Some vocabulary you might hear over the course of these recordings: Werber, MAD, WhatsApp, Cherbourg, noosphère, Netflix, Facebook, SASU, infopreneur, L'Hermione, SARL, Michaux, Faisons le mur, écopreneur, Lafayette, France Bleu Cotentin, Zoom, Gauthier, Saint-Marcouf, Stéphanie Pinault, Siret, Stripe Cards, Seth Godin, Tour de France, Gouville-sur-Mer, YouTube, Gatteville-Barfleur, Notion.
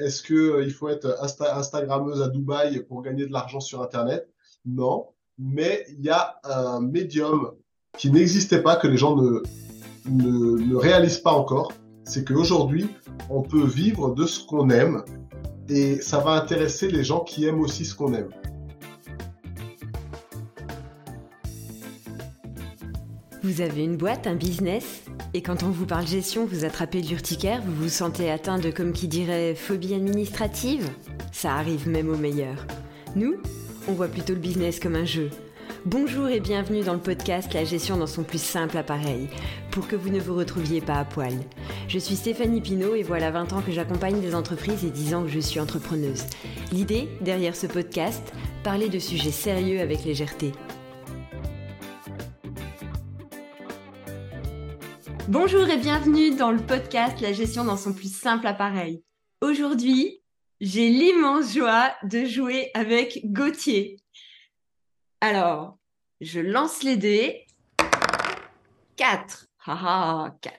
Est-ce qu'il faut être Instagrammeuse à Dubaï pour gagner de l'argent sur Internet? Non, mais il y a un médium qui n'existait pas, que les gens ne réalisent pas encore. C'est qu'aujourd'hui, on peut vivre de ce qu'on aime et ça va intéresser les gens qui aiment aussi ce qu'on aime. Vous avez une boîte, un business, et quand on vous parle gestion, vous attrapez l'urticaire, vous vous sentez atteint de, comme qui dirait, phobie administrative? Ça arrive même aux meilleurs. Nous, on voit plutôt le business comme un jeu. Bonjour et bienvenue dans le podcast La gestion dans son plus simple appareil, pour que vous ne vous retrouviez pas à poil. Je suis Stéphanie Pinault et voilà 20 ans que j'accompagne des entreprises et 10 ans que je suis entrepreneuse. L'idée, derrière ce podcast, parler de sujets sérieux avec légèreté. Bonjour et bienvenue dans le podcast La gestion dans son plus simple appareil. Aujourd'hui, j'ai l'immense joie de jouer avec Gauthier. Alors, je lance les dés. 4. Haha, 4.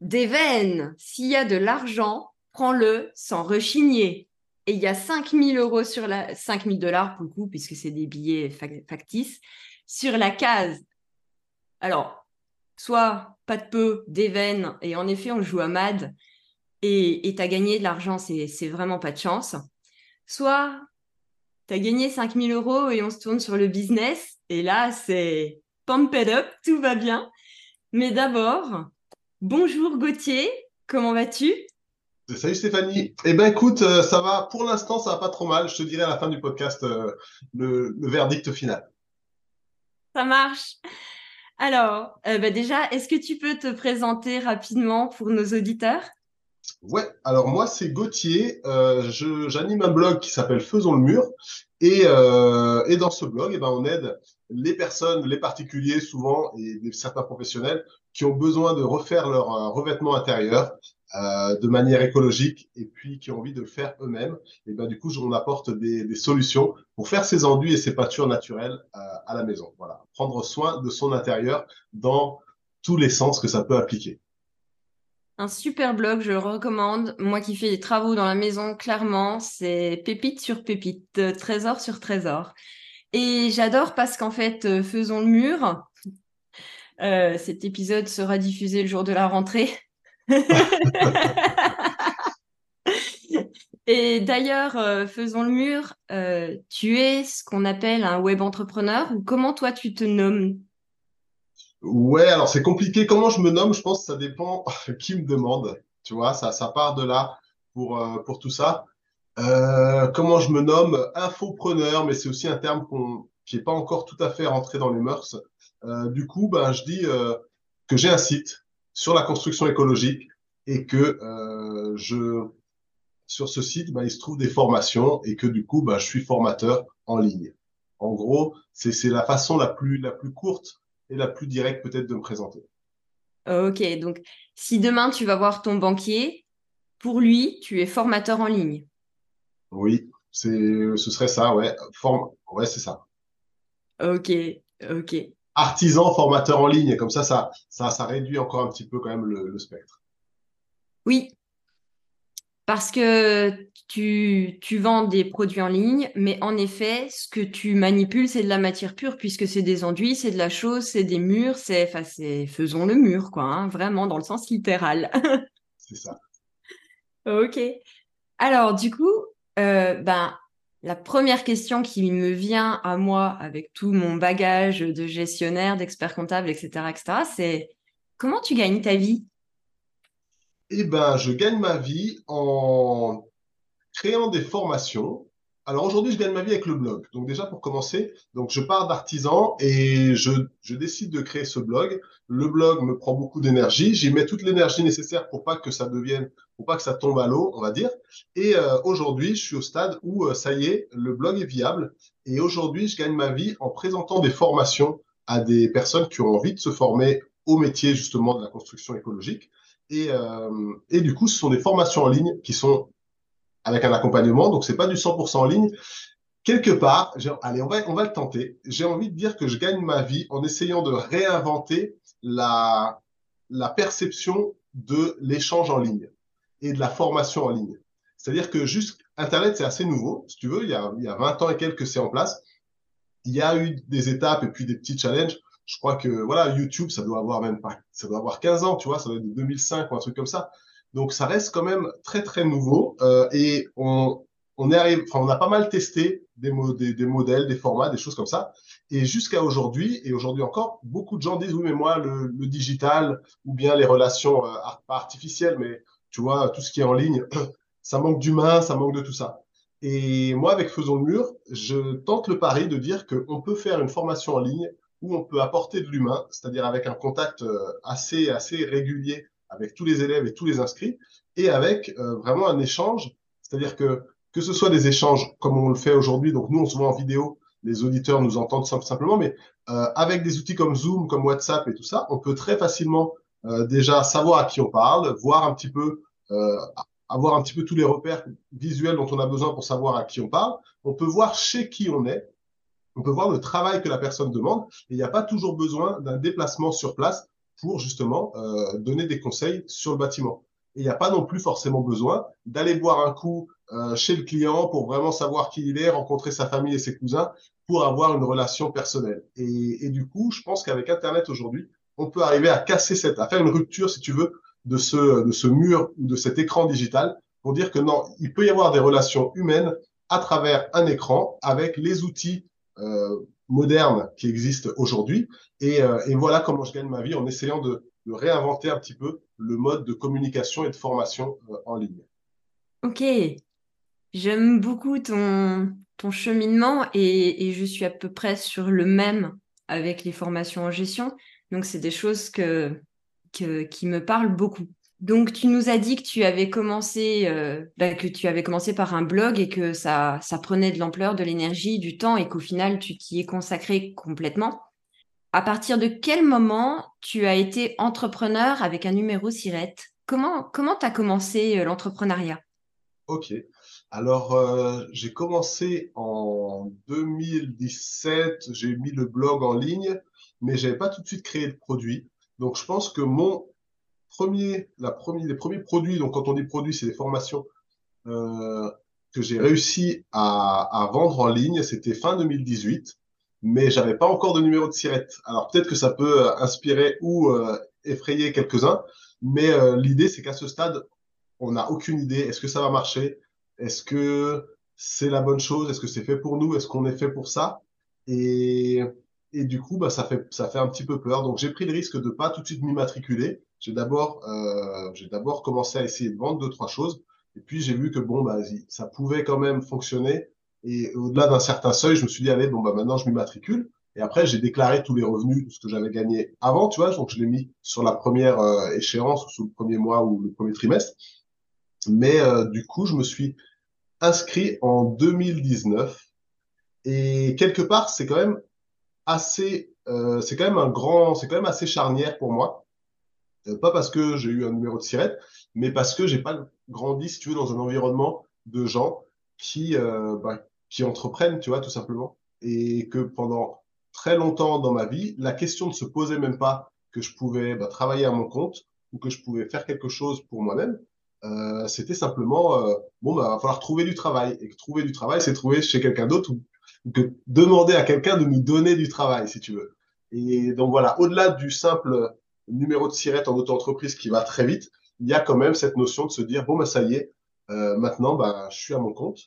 Des veines. S'il y a de l'argent, prends-le sans rechigner. Et il y a 5 000 euros sur la... 5 000 $ pour le coup, puisque c'est des billets factices, sur la case. Alors... soit pas de peu, des veines, et en effet, on joue à MAD, et t'as gagné de l'argent, c'est vraiment pas de chance. Soit t'as gagné 5 000 euros et on se tourne sur le business, et là, c'est pump it up, tout va bien. Mais d'abord, bonjour Gauthier, comment vas-tu ? Salut Stéphanie. Eh ben écoute, ça va, pour l'instant, ça va pas trop mal. Je te dirai à la fin du podcast le verdict final. Ça marche. Alors, déjà, est-ce que tu peux te présenter rapidement pour nos auditeurs? Ouais, alors moi, c'est Gauthier. J'anime un blog qui s'appelle Faisons le mur. Et dans ce blog, on aide les personnes, les particuliers souvent et certains professionnels qui ont besoin de refaire leur revêtement intérieur de manière écologique et puis qui ont envie de le faire eux-mêmes. Et ben du coup, on apporte des solutions pour faire ces enduits et ces peintures naturelles à la maison. Voilà, prendre soin de son intérieur dans tous les sens que ça peut appliquer. Un super blog, je le recommande. Moi qui fais des travaux dans la maison, clairement, c'est pépite sur pépite, trésor sur trésor. Et j'adore parce qu'en fait, faisons le mur. Cet épisode sera diffusé le jour de la rentrée. Et d'ailleurs, faisons le mur, tu es ce qu'on appelle un web entrepreneur, ou comment toi tu te nommes? Ouais, alors c'est compliqué. Comment je me nomme, je pense que ça dépend qui me demande. Tu vois, ça part de là pour tout ça. Comment je me nomme? Infopreneur, mais c'est aussi un terme qui n'est pas encore tout à fait rentré dans les mœurs. Du coup, je dis que j'ai un site sur la construction écologique et que sur ce site, il se trouve des formations et que du coup, je suis formateur en ligne. En gros, c'est la façon la plus courte et la plus directe peut-être de me présenter. Ok, donc si demain tu vas voir ton banquier, pour lui, tu es formateur en ligne. Oui, ce serait ça, ouais. Ouais, c'est ça. Ok. Artisan, formateur en ligne, et comme ça réduit encore un petit peu quand même le spectre. Oui, parce que tu vends des produits en ligne, mais en effet, ce que tu manipules, c'est de la matière pure, puisque c'est des enduits, c'est de la chose, c'est des murs, c'est faisons le mur, quoi, hein, vraiment dans le sens littéral. C'est ça. Ok. Alors, du coup, la première question qui me vient à moi avec tout mon bagage de gestionnaire, d'expert comptable, etc., c'est comment tu gagnes ta vie ? Eh ben, je gagne ma vie en créant des formations. Alors aujourd'hui, je gagne ma vie avec le blog. Donc déjà, pour commencer, je pars d'artisan et je décide de créer ce blog. Le blog me prend beaucoup d'énergie. J'y mets toute l'énergie nécessaire pour pas que ça tombe à l'eau, on va dire. Et aujourd'hui, je suis au stade où, ça y est, le blog est viable. Et aujourd'hui, je gagne ma vie en présentant des formations à des personnes qui ont envie de se former au métier justement de la construction écologique. Et du coup, ce sont des formations en ligne qui sont avec un accompagnement, donc c'est pas du 100% en ligne. Quelque part, allez, on va le tenter. J'ai envie de dire que je gagne ma vie en essayant de réinventer la perception de l'échange en ligne. et de la formation en ligne. C'est-à-dire que juste Internet, c'est assez nouveau. Si tu veux, il y a 20 ans et quelques, c'est en place. Il y a eu des étapes et puis des petits challenges. Je crois que voilà, YouTube, ça doit avoir même pas, ça doit avoir 15 ans, tu vois, ça doit être de 2005 ou un truc comme ça. Donc ça reste quand même très très nouveau et on a pas mal testé des modèles, des formats, des choses comme ça. Et jusqu'à aujourd'hui, et aujourd'hui encore, beaucoup de gens disent « Oui, mais moi, le digital ou bien les relations pas artificielles, mais tu vois, tout ce qui est en ligne, ça manque d'humain, ça manque de tout ça. » Et moi, avec Faisons le mur, je tente le pari de dire qu'on peut faire une formation en ligne où on peut apporter de l'humain, c'est-à-dire avec un contact assez régulier avec tous les élèves et tous les inscrits, et avec vraiment un échange, c'est-à-dire que ce soit des échanges comme on le fait aujourd'hui, donc nous, on se voit en vidéo, les auditeurs nous entendent simplement, mais avec des outils comme Zoom, comme WhatsApp et tout ça, on peut très facilement déjà savoir à qui on parle, voir un petit peu, avoir un petit peu tous les repères visuels dont on a besoin pour savoir à qui on parle. On peut voir chez qui on est, on peut voir le travail que la personne demande, et il n'y a pas toujours besoin d'un déplacement sur place pour justement donner des conseils sur le bâtiment. Et il n'y a pas non plus forcément besoin d'aller boire un coup chez le client pour vraiment savoir qui il est, rencontrer sa famille et ses cousins pour avoir une relation personnelle. Et du coup, je pense qu'avec Internet aujourd'hui, on peut arriver à casser à faire une rupture, si tu veux, de ce mur ou de cet écran digital pour dire que non, il peut y avoir des relations humaines à travers un écran avec les outils modernes qui existent aujourd'hui. Et voilà comment je gagne ma vie en essayant de réinventer un petit peu le mode de communication et de formation en ligne. Ok, j'aime beaucoup ton cheminement et je suis à peu près sur le même avec les formations en gestion. Donc, c'est des choses qui me parlent beaucoup. Donc, tu nous as dit que tu avais commencé par un blog et que ça prenait de l'ampleur, de l'énergie, du temps et qu'au final, tu t'y es consacré complètement. À partir de quel moment tu as été entrepreneur avec un numéro Siret ? Comment tu as commencé l'entrepreneuriat ? Ok. Alors, j'ai commencé en 2017. J'ai mis le blog en ligne, mais je n'avais pas tout de suite créé de produit. Donc, je pense que les premiers produits, donc quand on dit produits, c'est des formations que j'ai réussi à vendre en ligne. C'était fin 2018. Mais j'avais pas encore de numéro de Siret. Alors peut-être que ça peut inspirer ou effrayer quelques-uns, mais l'idée c'est qu'à ce stade, on n'a aucune idée. Est-ce que ça va marcher? Est-ce que c'est la bonne chose? Est-ce que c'est fait pour nous? Est-ce qu'on est fait pour ça? Et du coup, bah, ça fait un petit peu peur. Donc j'ai pris le risque de pas tout de suite m'immatriculer. J'ai d'abord commencé à essayer de vendre 2-3 choses, et puis j'ai vu que bon, bah, ça pouvait quand même fonctionner. Et au-delà d'un certain seuil, je me suis dit, allez, bon, bah, maintenant, je m'immatricule. Et après, j'ai déclaré tous les revenus, ce que j'avais gagné avant, tu vois. Donc, je l'ai mis sur la première échéance, sous le premier mois ou le premier trimestre. Mais du coup, je me suis inscrit en 2019. Et quelque part, c'est quand même assez charnière pour moi. Pas parce que j'ai eu un numéro de Siret, mais parce que j'ai pas grandi, si tu veux, dans un environnement de gens qui entreprennent, tu vois, tout simplement. Et que pendant très longtemps dans ma vie, la question ne se posait même pas que je pouvais travailler à mon compte ou que je pouvais faire quelque chose pour moi-même. C'était simplement, va falloir trouver du travail. Et que trouver du travail, c'est trouver chez quelqu'un d'autre ou que demander à quelqu'un de nous donner du travail, si tu veux. Et donc voilà, au-delà du simple numéro de Siret en auto-entreprise qui va très vite, il y a quand même cette notion de se dire, bon, ça y est, maintenant, je suis à mon compte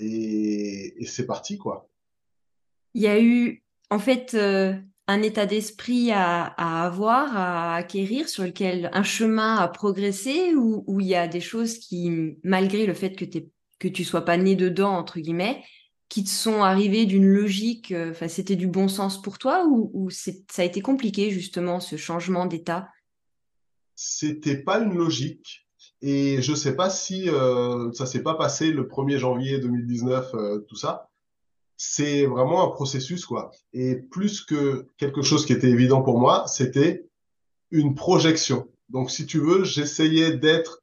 et c'est parti, quoi. Il y a eu, en fait, un état d'esprit à avoir, à acquérir, sur lequel un chemin à progresser, où il y a des choses qui, malgré le fait que tu sois pas né dedans, entre guillemets, qui te sont arrivées d'une logique, c'était du bon sens pour toi ou ça a été compliqué, justement, ce changement d'état? C'était pas une logique. Et je sais pas si ça s'est pas passé le 1er janvier 2019, tout ça. C'est vraiment un processus, quoi. Et plus que quelque chose qui était évident pour moi, c'était une projection. Donc, si tu veux, j'essayais d'être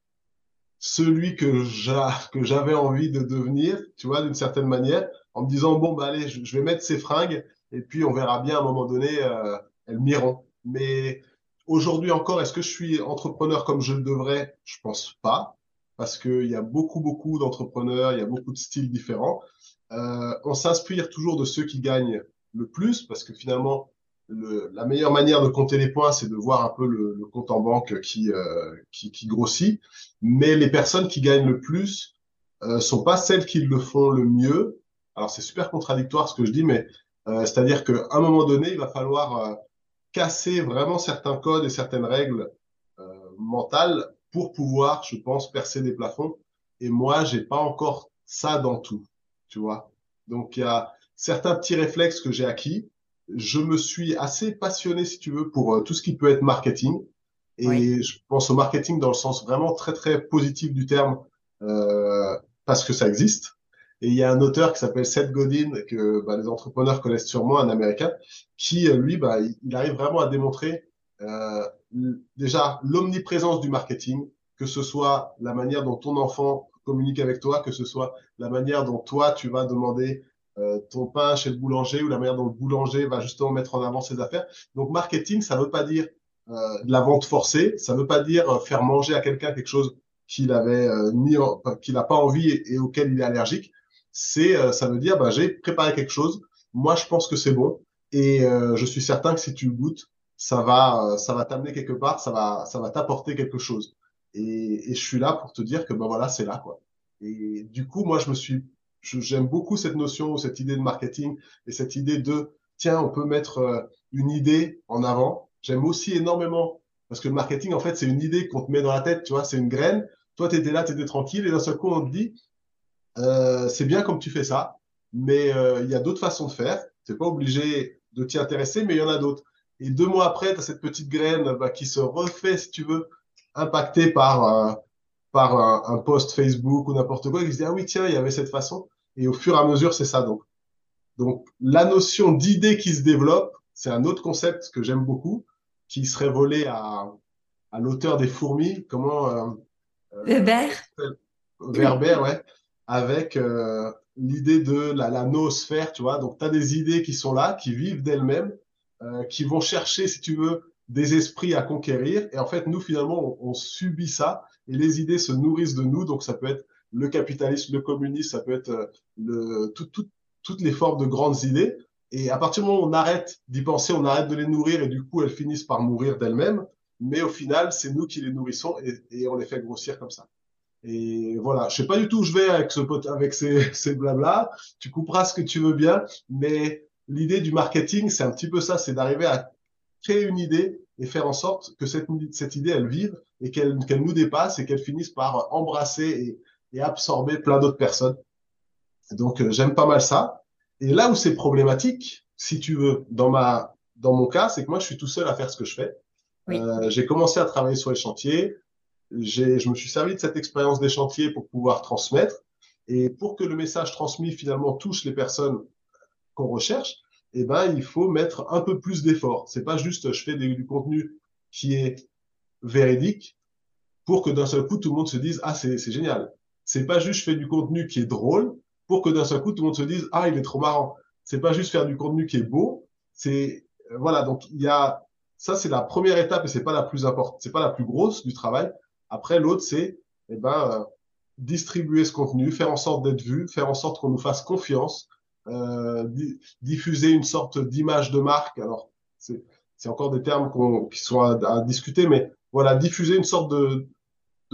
celui que j'avais envie de devenir, tu vois, d'une certaine manière, en me disant, bon, allez, je vais mettre ces fringues et puis on verra bien à un moment donné, elles m'iront. Mais aujourd'hui encore, est-ce que je suis entrepreneur comme je le devrais ? Je pense pas. parce qu'il y a beaucoup d'entrepreneurs, il y a beaucoup de styles différents. On s'inspire toujours de ceux qui gagnent le plus, parce que finalement, la meilleure manière de compter les points, c'est de voir un peu le compte en banque qui grossit. Mais les personnes qui gagnent le plus sont pas celles qui le font le mieux. Alors, c'est super contradictoire ce que je dis, mais c'est-à-dire qu'à un moment donné, il va falloir casser vraiment certains codes et certaines règles mentales pour pouvoir, je pense, percer des plafonds. Et moi, j'ai pas encore ça dans tout, tu vois. Donc, il y a certains petits réflexes que j'ai acquis. Je me suis assez passionné, si tu veux, pour tout ce qui peut être marketing. Et oui, je pense au marketing dans le sens vraiment très positif du terme, parce que ça existe. Et il y a un auteur qui s'appelle Seth Godin, que les entrepreneurs connaissent sûrement, un Américain, qui, lui, il arrive vraiment à démontrer déjà l'omniprésence du marketing, que ce soit la manière dont ton enfant communique avec toi, que ce soit la manière dont toi, tu vas demander ton pain chez le boulanger, ou la manière dont le boulanger va justement mettre en avant ses affaires. Donc, marketing, ça veut pas dire de la vente forcée, ça veut pas dire faire manger à quelqu'un quelque chose qu'il avait qu'il a pas envie et auquel il est allergique. C'est ça veut dire j'ai préparé quelque chose, moi je pense que c'est bon, et je suis certain que si tu goûtes, ça va t'amener quelque part, ça va t'apporter quelque chose. Et je suis là pour te dire que voilà, c'est là quoi. Et du coup, moi j'aime beaucoup cette notion, cette idée de marketing et cette idée de tiens, on peut mettre une idée en avant. J'aime aussi énormément, parce que le marketing, en fait, c'est une idée qu'on te met dans la tête, tu vois, c'est une graine. Toi, tu étais là, tu étais tranquille, et d'un seul coup, on te dit c'est bien comme tu fais ça, mais il y a d'autres façons de faire. Tu n'es pas obligé de t'y intéresser, mais il y en a d'autres. Et 2 mois après, tu as cette petite graine qui se refait, si tu veux, impactée par un post Facebook ou n'importe quoi, qui se dit ah oui, tiens, il y avait cette façon. Et au fur et à mesure, c'est ça. Donc la notion d'idée qui se développe, c'est un autre concept que j'aime beaucoup, qui serait volé à l'auteur des fourmis. Comment Werber, ouais. Avec l'idée de la noosphère, tu vois. Donc, tu as des idées qui sont là, qui vivent d'elles-mêmes, qui vont chercher, si tu veux, des esprits à conquérir. Et en fait, nous, finalement, on subit ça. Et les idées se nourrissent de nous. Donc, ça peut être le capitalisme, le communisme, ça peut être toutes les formes de grandes idées. Et à partir du moment où on arrête d'y penser, on arrête de les nourrir, et du coup, elles finissent par mourir d'elles-mêmes. Mais au final, c'est nous qui les nourrissons et on les fait grossir comme ça. Et voilà, je sais pas du tout où je vais avec ces blabla. Tu couperas ce que tu veux bien. Mais l'idée du marketing, c'est un petit peu ça, c'est d'arriver à créer une idée et faire en sorte que cette idée, elle vive et qu'elle nous dépasse et qu'elle finisse par embrasser et absorber plein d'autres personnes. Donc, j'aime pas mal ça. Et là où c'est problématique, si tu veux, dans mon cas, c'est que moi, je suis tout seul à faire ce que je fais. Oui. J'ai commencé à travailler sur les chantiers. Je me suis servi de cette expérience des chantiers pour pouvoir transmettre. Et pour que le message transmis, finalement, touche les personnes qu'on recherche, il faut mettre un peu plus d'efforts. C'est pas juste je fais du contenu qui est véridique pour que d'un seul coup, tout le monde se dise « Ah, c'est génial ». C'est pas juste je fais du contenu qui est drôle pour que d'un seul coup, tout le monde se dise « Ah, il est trop marrant ». C'est pas juste faire du contenu qui est beau. C'est, voilà. Donc, ça, c'est la première étape et c'est pas la plus importante, c'est pas la plus grosse du travail. Après, l'autre, c'est, distribuer ce contenu, faire en sorte d'être vu, faire en sorte qu'on nous fasse confiance, diffuser une sorte d'image de marque. Alors, c'est encore des termes qui sont à discuter, mais voilà, diffuser une sorte de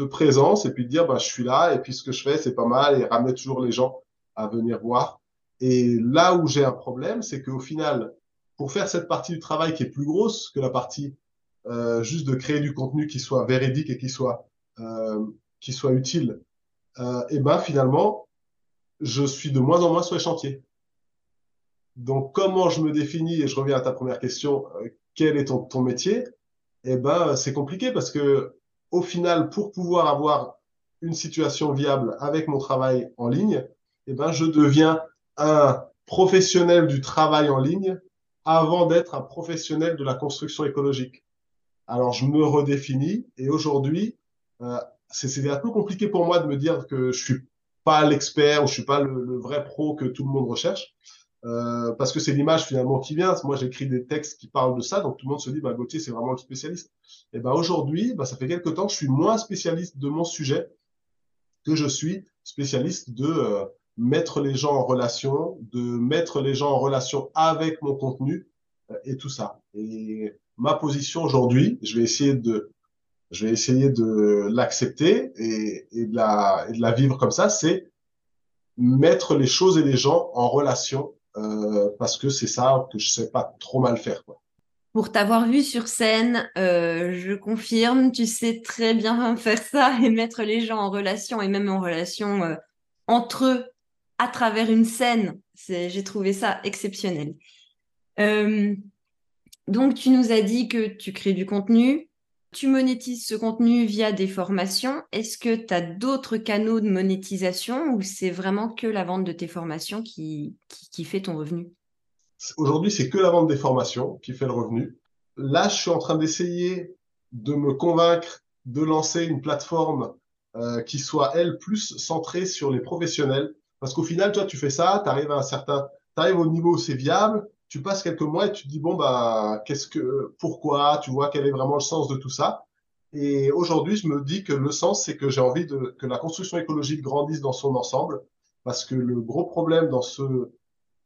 présence et puis dire, je suis là et puis ce que je fais, c'est pas mal, et ramener toujours les gens à venir voir. Et là où j'ai un problème, c'est qu'au final, pour faire cette partie du travail qui est plus grosse que la partie juste de créer du contenu qui soit véridique et qui soit utile, finalement, je suis de moins en moins sur les chantiers. Donc, comment je me définis, et je reviens à ta première question, quel est ton métier? C'est compliqué parce que, au final, pour pouvoir avoir une situation viable avec mon travail en ligne, je deviens un professionnel du travail en ligne avant d'être un professionnel de la construction écologique. Alors, je me redéfinis, et aujourd'hui, c'est un peu compliqué pour moi de me dire que je suis pas l'expert ou je suis pas le vrai pro que tout le monde recherche, parce que c'est l'image finalement qui vient. Moi, j'écris des textes qui parlent de ça, donc tout le monde se dit Gauthier, c'est vraiment le spécialiste. Et aujourd'hui, ça fait quelques temps que je suis moins spécialiste de mon sujet que je suis spécialiste de mettre les gens en relation, de mettre les gens en relation avec mon contenu et tout ça. Et ma position aujourd'hui, je vais essayer de l'accepter et de la vivre comme ça, c'est mettre les choses et les gens en relation parce que c'est ça que je sais pas trop mal faire, quoi. Pour t'avoir vu sur scène, je confirme, tu sais très bien faire ça et mettre les gens en relation et même en relation entre eux à travers une scène. J'ai trouvé ça exceptionnel. Donc, tu nous as dit que tu crées du contenu, tu monétises ce contenu via des formations. Est-ce que tu as d'autres canaux de monétisation ou c'est vraiment que la vente de tes formations qui fait ton revenu ? Aujourd'hui, c'est que la vente des formations qui fait le revenu. Là, je suis en train d'essayer de me convaincre de lancer une plateforme qui soit, elle, plus centrée sur les professionnels. Parce qu'au final, toi, tu fais ça, tu arrives à un certain... Tu arrives au niveau où c'est viable, tu passes quelques mois et tu te dis, bon, bah, pourquoi, tu vois, quel est vraiment le sens de tout ça. Et aujourd'hui, je me dis que le sens, c'est que j'ai envie que la construction écologique grandisse dans son ensemble. Parce que le gros problème dans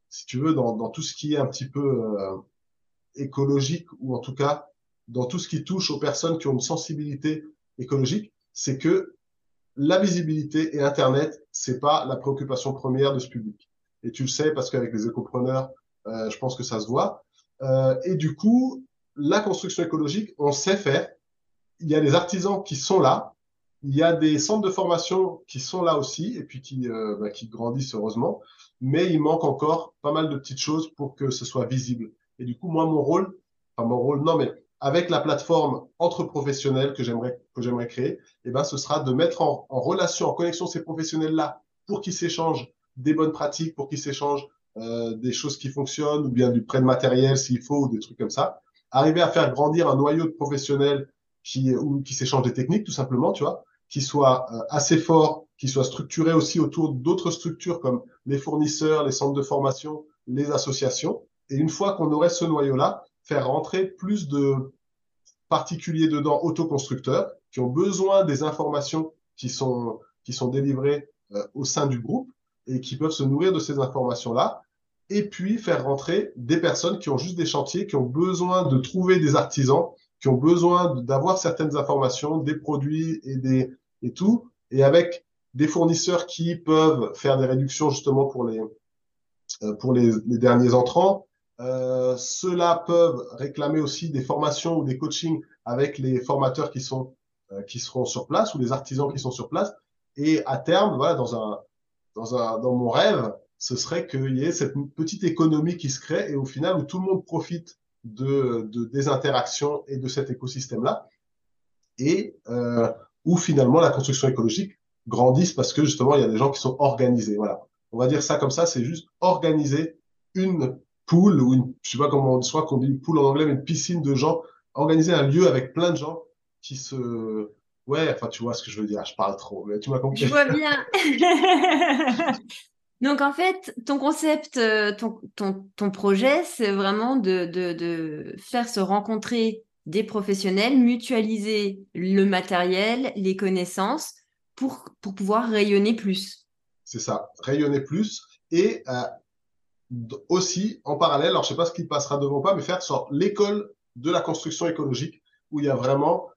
si tu veux, dans tout ce qui est un petit peu écologique, ou en tout cas dans tout ce qui touche aux personnes qui ont une sensibilité écologique, c'est que la visibilité et Internet, c'est pas la préoccupation première de ce public. Et tu le sais parce qu'avec les écopreneurs, je pense que ça se voit. Et du coup, la construction écologique, on sait faire. Il y a des artisans qui sont là. Il y a des centres de formation qui sont là aussi et puis qui grandissent heureusement. Mais il manque encore pas mal de petites choses pour que ce soit visible. Et du coup, moi, mon rôle, avec la plateforme entre professionnels que j'aimerais créer, eh ben, ce sera de mettre en relation, en connexion ces professionnels-là pour qu'ils s'échangent des bonnes pratiques, pour qu'ils s'échangent des choses qui fonctionnent ou bien du prêt de matériel s'il faut ou des trucs comme ça. Arriver à faire grandir un noyau de professionnels qui s'échangent des techniques, tout simplement, tu vois, qui soit assez fort, qui soit structuré aussi autour d'autres structures comme les fournisseurs, les centres de formation, les associations. Et une fois qu'on aurait ce noyau-là, faire rentrer plus de particuliers dedans, autoconstructeurs, qui ont besoin des informations qui sont délivrées au sein du groupe et qui peuvent se nourrir de ces informations-là. Et puis faire rentrer des personnes qui ont juste des chantiers, qui ont besoin de trouver des artisans, qui ont besoin d'avoir certaines informations, des produits et tout, et avec des fournisseurs qui peuvent faire des réductions justement pour les derniers entrants. Ceux-là peuvent réclamer aussi des formations ou des coachings avec les formateurs qui seront sur place ou les artisans qui sont sur place. Et à terme, voilà, dans mon rêve, ce serait qu'il y ait cette petite économie qui se crée et au final où tout le monde profite des interactions et de cet écosystème-là, et où finalement la construction écologique grandisse parce que justement il y a des gens qui sont organisés. Voilà, on va dire ça comme ça, c'est juste organiser une pool ou je sais pas comment on dit, soit qu'on dit une pool en anglais, mais une piscine de gens, organiser un lieu avec plein de gens qui se... Ouais, enfin tu vois ce que je veux dire, je parle trop, mais tu m'as compris. Je vois bien. Donc, en fait, ton concept, ton projet, c'est vraiment de faire se rencontrer des professionnels, mutualiser le matériel, les connaissances pour pouvoir rayonner plus. C'est ça, rayonner plus et aussi, en parallèle, alors je ne sais pas ce qui passera devant ou pas, mais faire sorte l'école de la construction écologique où il y a vraiment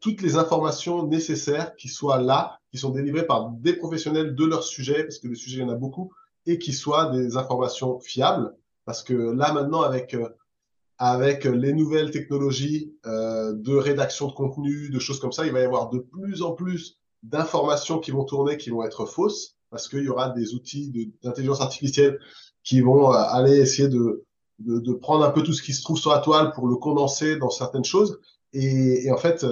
toutes les informations nécessaires qui soient là, qui sont délivrés par des professionnels de leur sujet, parce que le sujet, il y en a beaucoup, et qui soient des informations fiables. Parce que là, maintenant, avec les nouvelles technologies de rédaction de contenu, de choses comme ça, il va y avoir de plus en plus d'informations qui vont tourner, qui vont être fausses, parce qu'il y aura des outils d'intelligence artificielle qui vont aller essayer de prendre un peu tout ce qui se trouve sur la toile pour le condenser dans certaines choses. Et en fait,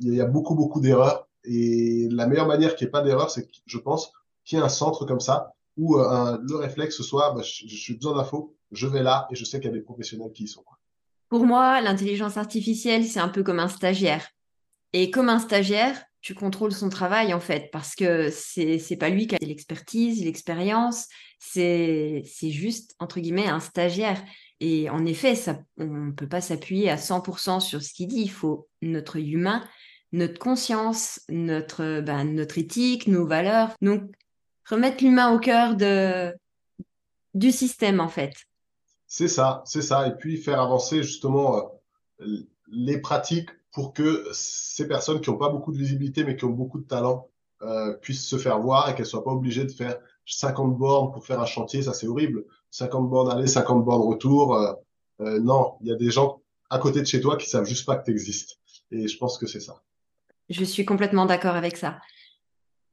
il y a beaucoup, beaucoup d'erreurs. Et la meilleure manière qu'il n'y ait pas d'erreur, c'est, je pense, qu'il y ait un centre comme ça où le réflexe, ce soit, bah, je suis besoin d'infos, je vais là et je sais qu'il y a des professionnels qui y sont. Pour moi, l'intelligence artificielle, c'est un peu comme un stagiaire. Et comme un stagiaire, tu contrôles son travail, en fait, parce que c'est pas lui qui a l'expertise, l'expérience, c'est juste, entre guillemets, un stagiaire. Et en effet, on ne peut pas s'appuyer à 100% sur ce qu'il dit. Il faut notre humain notre conscience, notre éthique, nos valeurs. Donc, remettre l'humain au cœur du système, en fait. C'est ça. Et puis, faire avancer justement les pratiques pour que ces personnes qui n'ont pas beaucoup de visibilité, mais qui ont beaucoup de talent, puissent se faire voir et qu'elles ne soient pas obligées de faire 50 bornes pour faire un chantier. Ça, c'est horrible. 50 bornes aller, 50 bornes retour. Non, il y a des gens à côté de chez toi qui ne savent juste pas que tu existes. Et je pense que c'est ça. Je suis complètement d'accord avec ça.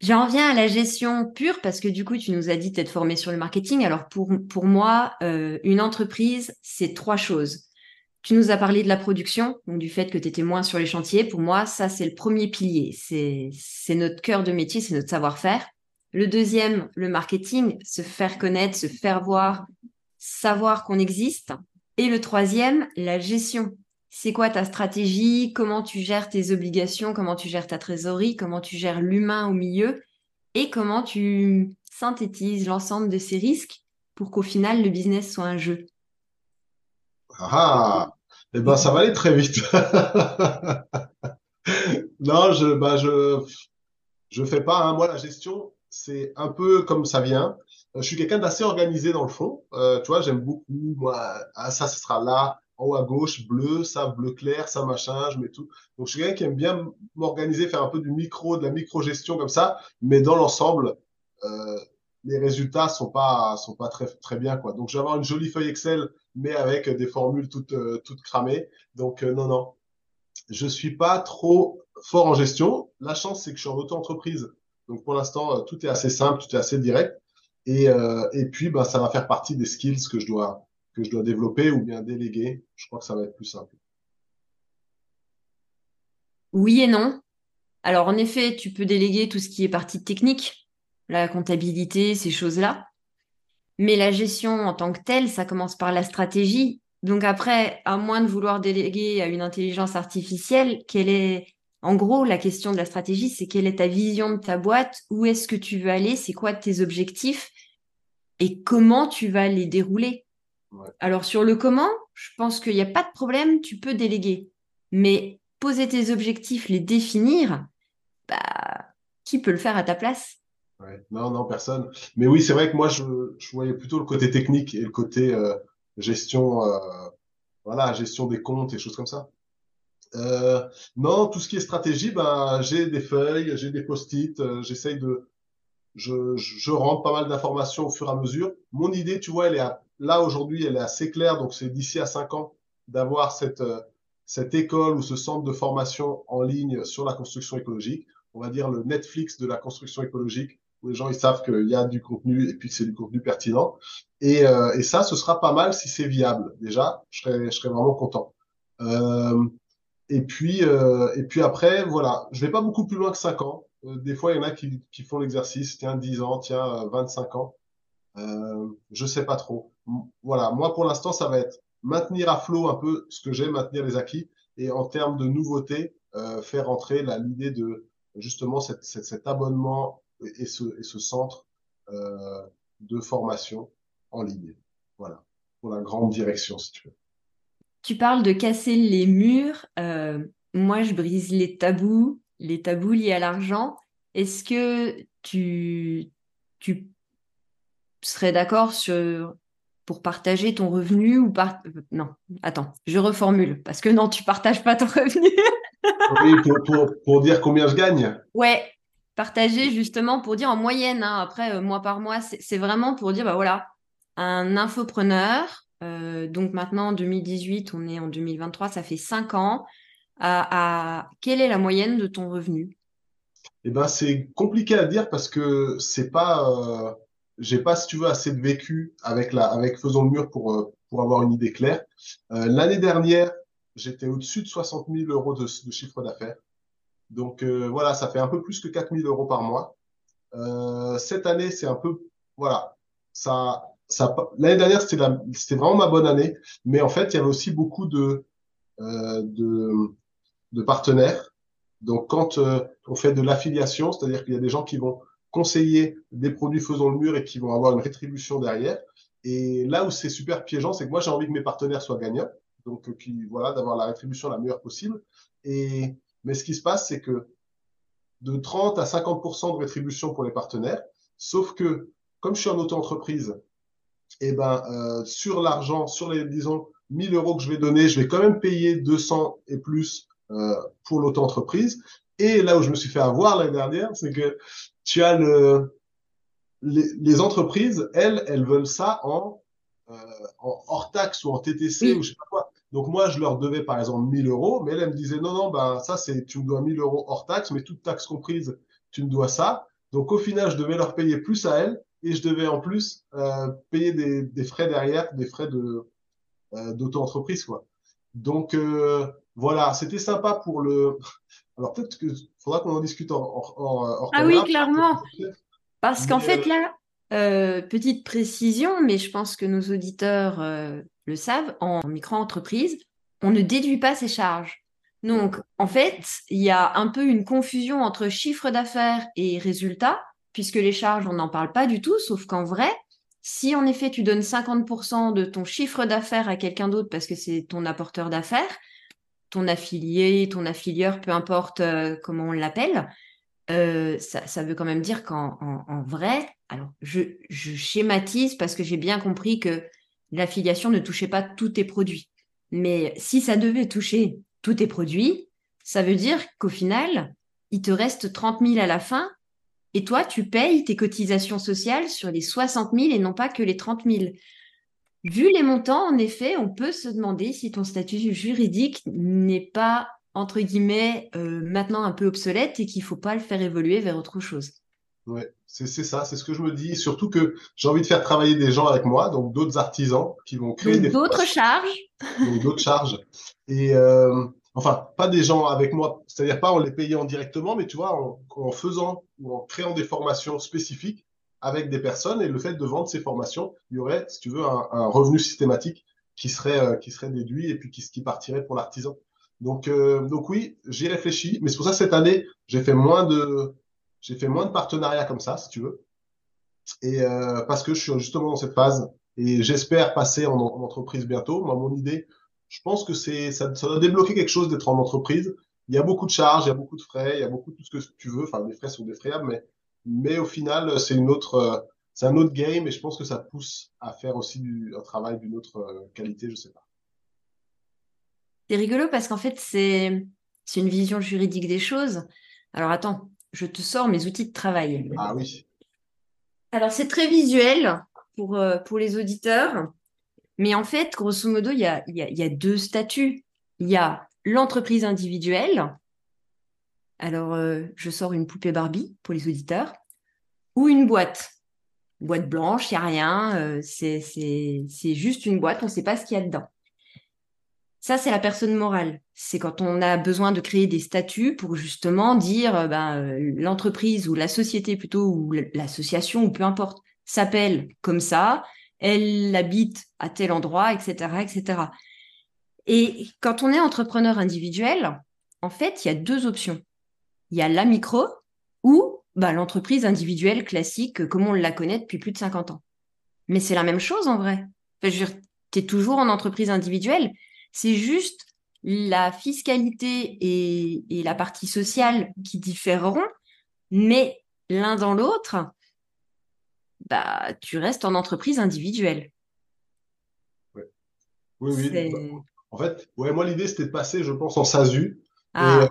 J'en reviens à la gestion pure parce que du coup, tu nous as dit t'être formé sur le marketing. Alors pour moi, une entreprise, c'est trois choses. Tu nous as parlé de la production, donc du fait que tu étais moins sur les chantiers. Pour moi, ça, c'est le premier pilier. C'est notre cœur de métier, c'est notre savoir-faire. Le deuxième, le marketing, se faire connaître, se faire voir, savoir qu'on existe. Et le troisième, la gestion. C'est quoi ta stratégie? Comment tu gères tes obligations? Comment tu gères ta trésorerie? Comment tu gères l'humain au milieu? Et comment tu synthétises l'ensemble de ces risques pour qu'au final, le business soit un jeu? Eh ben, ça va aller très vite. Non, je fais pas. Moi, la gestion, c'est un peu comme ça vient. Je suis quelqu'un d'assez organisé dans le fond. Tu vois, j'aime beaucoup. Moi, ça, ce sera là. En haut à gauche, bleu, ça, bleu clair, ça, machin, je mets tout. Donc, je suis quelqu'un qui aime bien m'organiser, faire un peu de la micro-gestion comme ça, mais dans l'ensemble, les résultats sont pas très, très bien, quoi. Donc, je vais avoir une jolie feuille Excel, mais avec des formules toutes cramées. Donc, non. Je suis pas trop fort en gestion. La chance, c'est que je suis en auto-entreprise. Donc, pour l'instant, tout est assez simple, tout est assez direct. Et puis, ça va faire partie des skills que je dois développer ou bien déléguer. Je crois que ça va être plus simple. Oui et non. Alors, en effet, tu peux déléguer tout ce qui est partie technique, la comptabilité, ces choses-là. Mais la gestion en tant que telle, ça commence par la stratégie. Donc après, à moins de vouloir déléguer à une intelligence artificielle, en gros, la question de la stratégie, c'est quelle est ta vision de ta boîte? Où est-ce que tu veux aller? C'est quoi tes objectifs? Et comment tu vas les dérouler? Ouais. Alors, sur le comment, je pense qu'il n'y a pas de problème, tu peux déléguer. Mais poser tes objectifs, les définir, qui peut le faire à ta place? Ouais. Non, personne. Mais oui, c'est vrai que moi, je voyais plutôt le côté technique et le côté gestion, gestion des comptes et choses comme ça. Non, tout ce qui est stratégie, j'ai des feuilles, j'ai des post-it, j'essaye de… Je rentre pas mal d'informations au fur et à mesure. Mon idée, tu vois, là, aujourd'hui, elle est assez claire, donc c'est d'ici à 5 ans d'avoir cette école ou ce centre de formation en ligne sur la construction écologique, on va dire le Netflix de la construction écologique, où les gens ils savent qu'il y a du contenu et puis que c'est du contenu pertinent. Et ça, ce sera pas mal si c'est viable. Déjà, je serais vraiment content. Et puis après, voilà, je vais pas beaucoup plus loin que 5 ans. Des fois, il y en a qui font l'exercice, tiens, 10 ans, tiens, 25 ans. Je sais pas trop. Voilà, moi pour l'instant ça va être maintenir à flot un peu ce que j'ai, maintenir les acquis et en termes de nouveautés faire entrer l'idée de justement cet abonnement et ce centre de formation en ligne. Voilà, pour la grande direction si tu veux. Tu parles de casser les murs. Moi je brise les tabous liés à l'argent. Est-ce que tu serais d'accord pour partager ton revenu ou par... Non, attends, je reformule parce que non, tu partages pas ton revenu. Oui, pour dire combien je gagne. Ouais, partager justement pour dire en moyenne. Hein. Après, mois par mois, c'est vraiment pour dire, voilà, un infopreneur, donc maintenant en 2018, on est en 2023, ça fait 5 ans. Quelle est la moyenne de ton revenu? Eh ben, c'est compliqué à dire parce que c'est pas... J'ai pas, si tu veux, assez de vécu avec Faisons le mur pour avoir une idée claire. L'année dernière, j'étais au-dessus de 60 000 euros de chiffre d'affaires. Donc, voilà, ça fait un peu plus que 4 000 euros par mois. Cette année, c'est un peu, voilà, l'année dernière, c'était vraiment ma bonne année. Mais en fait, il y avait aussi beaucoup de partenaires. Donc, quand on fait de l'affiliation, c'est-à-dire qu'il y a des gens qui vont conseiller des produits Faisons le mur et qui vont avoir une rétribution derrière. Et là où c'est super piégeant, c'est que moi, j'ai envie que mes partenaires soient gagnants. Donc, d'avoir la rétribution la meilleure possible. Et Mais ce qui se passe, c'est que de 30 à 50% de rétribution pour les partenaires, sauf que comme je suis en auto-entreprise, eh ben, sur l'argent, sur les, disons, 1 000 euros que je vais donner, je vais quand même payer 200 et plus pour l'auto-entreprise. Et là où je me suis fait avoir l'année dernière, c'est que tu as les entreprises, elles veulent ça en hors-taxe ou en TTC ou je sais pas quoi. Donc moi, je leur devais par exemple 1 000 euros, mais elles me disaient non, ben ça c'est tu me dois 1 000 euros hors-taxe, mais toute taxe comprise, tu me dois ça. Donc au final, je devais leur payer plus à elles et je devais en plus payer des frais derrière, des frais de d'auto-entreprise quoi. Donc voilà, c'était sympa pour le. Alors peut-être qu'il faudra qu'on en discute en ah oui, clairement. Parce qu'en fait, là, petite précision, mais je pense que nos auditeurs le savent, en micro-entreprise, on ne déduit pas ses charges. Donc, en fait, il y a un peu une confusion entre chiffre d'affaires et résultat, puisque les charges, on n'en parle pas du tout, sauf qu'en vrai, si en effet, tu donnes 50% de ton chiffre d'affaires à quelqu'un d'autre parce que c'est ton apporteur d'affaires, ton affilié, ton affilieur, peu importe comment on l'appelle, ça veut quand même dire qu'en vrai, alors je schématise parce que j'ai bien compris que l'affiliation ne touchait pas tous tes produits. Mais si ça devait toucher tous tes produits, ça veut dire qu'au final, il te reste 30 000 à la fin et toi, tu payes tes cotisations sociales sur les 60 000 et non pas que les 30 000. Vu les montants, en effet, on peut se demander si ton statut juridique n'est pas, entre guillemets, maintenant un peu obsolète et qu'il ne faut pas le faire évoluer vers autre chose. Oui, c'est ça, c'est ce que je me dis. Surtout que j'ai envie de faire travailler des gens avec moi, donc d'autres artisans qui vont créer des… D'autres charges. Donc d'autres charges. Et enfin, pas des gens avec moi, c'est-à-dire pas en les payant directement, mais tu vois, en faisant ou en créant des formations spécifiques avec des personnes, et le fait de vendre ces formations, il y aurait, si tu veux, un revenu systématique qui serait déduit et puis qui partirait pour l'artisan. Donc oui, j'y réfléchis, mais c'est pour ça cette année, j'ai fait moins de partenariats comme ça, si tu veux, et parce que je suis justement dans cette phase et j'espère passer en entreprise bientôt. Moi, mon idée, je pense que ça doit débloquer quelque chose d'être en entreprise. Il y a beaucoup de charges, il y a beaucoup de frais, il y a beaucoup de tout ce que tu veux. Enfin, les frais sont défrayables, mais au final, c'est un autre game et je pense que ça pousse à faire aussi un travail d'une autre qualité, je sais pas. C'est rigolo parce qu'en fait, c'est une vision juridique des choses. Alors attends, je te sors mes outils de travail. Ah oui. Alors c'est très visuel pour les auditeurs, mais en fait, grosso modo, il y a deux statuts. Il y a l'entreprise individuelle. Alors, je sors une poupée Barbie pour les auditeurs, ou une boîte. Boîte blanche, il n'y a rien, c'est juste une boîte, on ne sait pas ce qu'il y a dedans. Ça, c'est la personne morale. C'est quand on a besoin de créer des statuts pour justement dire l'entreprise ou la société plutôt, ou l'association, ou peu importe, s'appelle comme ça, elle habite à tel endroit, etc., etc. Et quand on est entrepreneur individuel, en fait, il y a deux options. Il y a la micro ou l'entreprise individuelle classique comme on la connaît depuis plus de 50 ans. Mais c'est la même chose en vrai. Enfin, je veux dire, tu es toujours en entreprise individuelle. C'est juste la fiscalité et la partie sociale qui différeront. Mais l'un dans l'autre, tu restes en entreprise individuelle. Ouais. Oui, oui. En fait, ouais, moi, l'idée, c'était de passer, je pense, en SASU. Ah.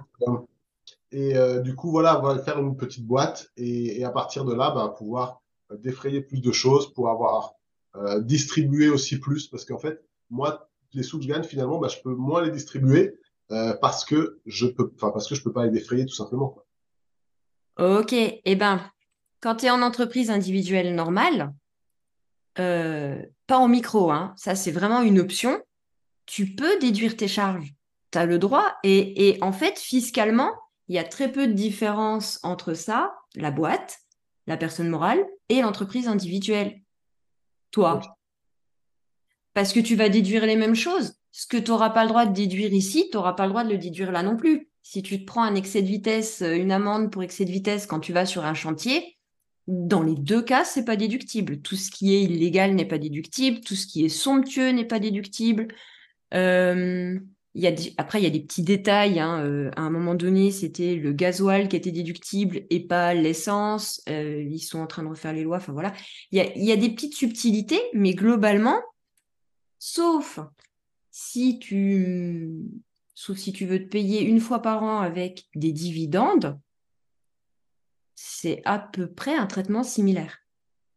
Et du coup, voilà, on va faire une petite boîte et à partir de là, pouvoir défrayer plus de choses, pour avoir distribué aussi plus. Parce qu'en fait, moi, les sous que je gagne, finalement, je peux moins les distribuer parce que je peux pas les défrayer tout simplement, quoi. Ok. Eh ben, quand tu es en entreprise individuelle normale, pas en micro, hein, ça, c'est vraiment une option. Tu peux déduire tes charges. Tu as le droit. Et en fait, fiscalement, il y a très peu de différence entre ça, la boîte, la personne morale et l'entreprise individuelle. Toi. Parce que tu vas déduire les mêmes choses. Ce que tu n'auras pas le droit de déduire ici, tu n'auras pas le droit de le déduire là non plus. Si tu te prends un excès de vitesse, une amende pour excès de vitesse quand tu vas sur un chantier, dans les deux cas, ce n'est pas déductible. Tout ce qui est illégal n'est pas déductible. Tout ce qui est somptueux n'est pas déductible. Après, il y a des petits détails. À un moment donné, c'était le gasoil qui était déductible et pas l'essence. Ils sont en train de refaire les lois. Enfin, voilà. Il y a des petites subtilités, mais globalement, sauf si tu veux te payer une fois par an avec des dividendes, c'est à peu près un traitement similaire.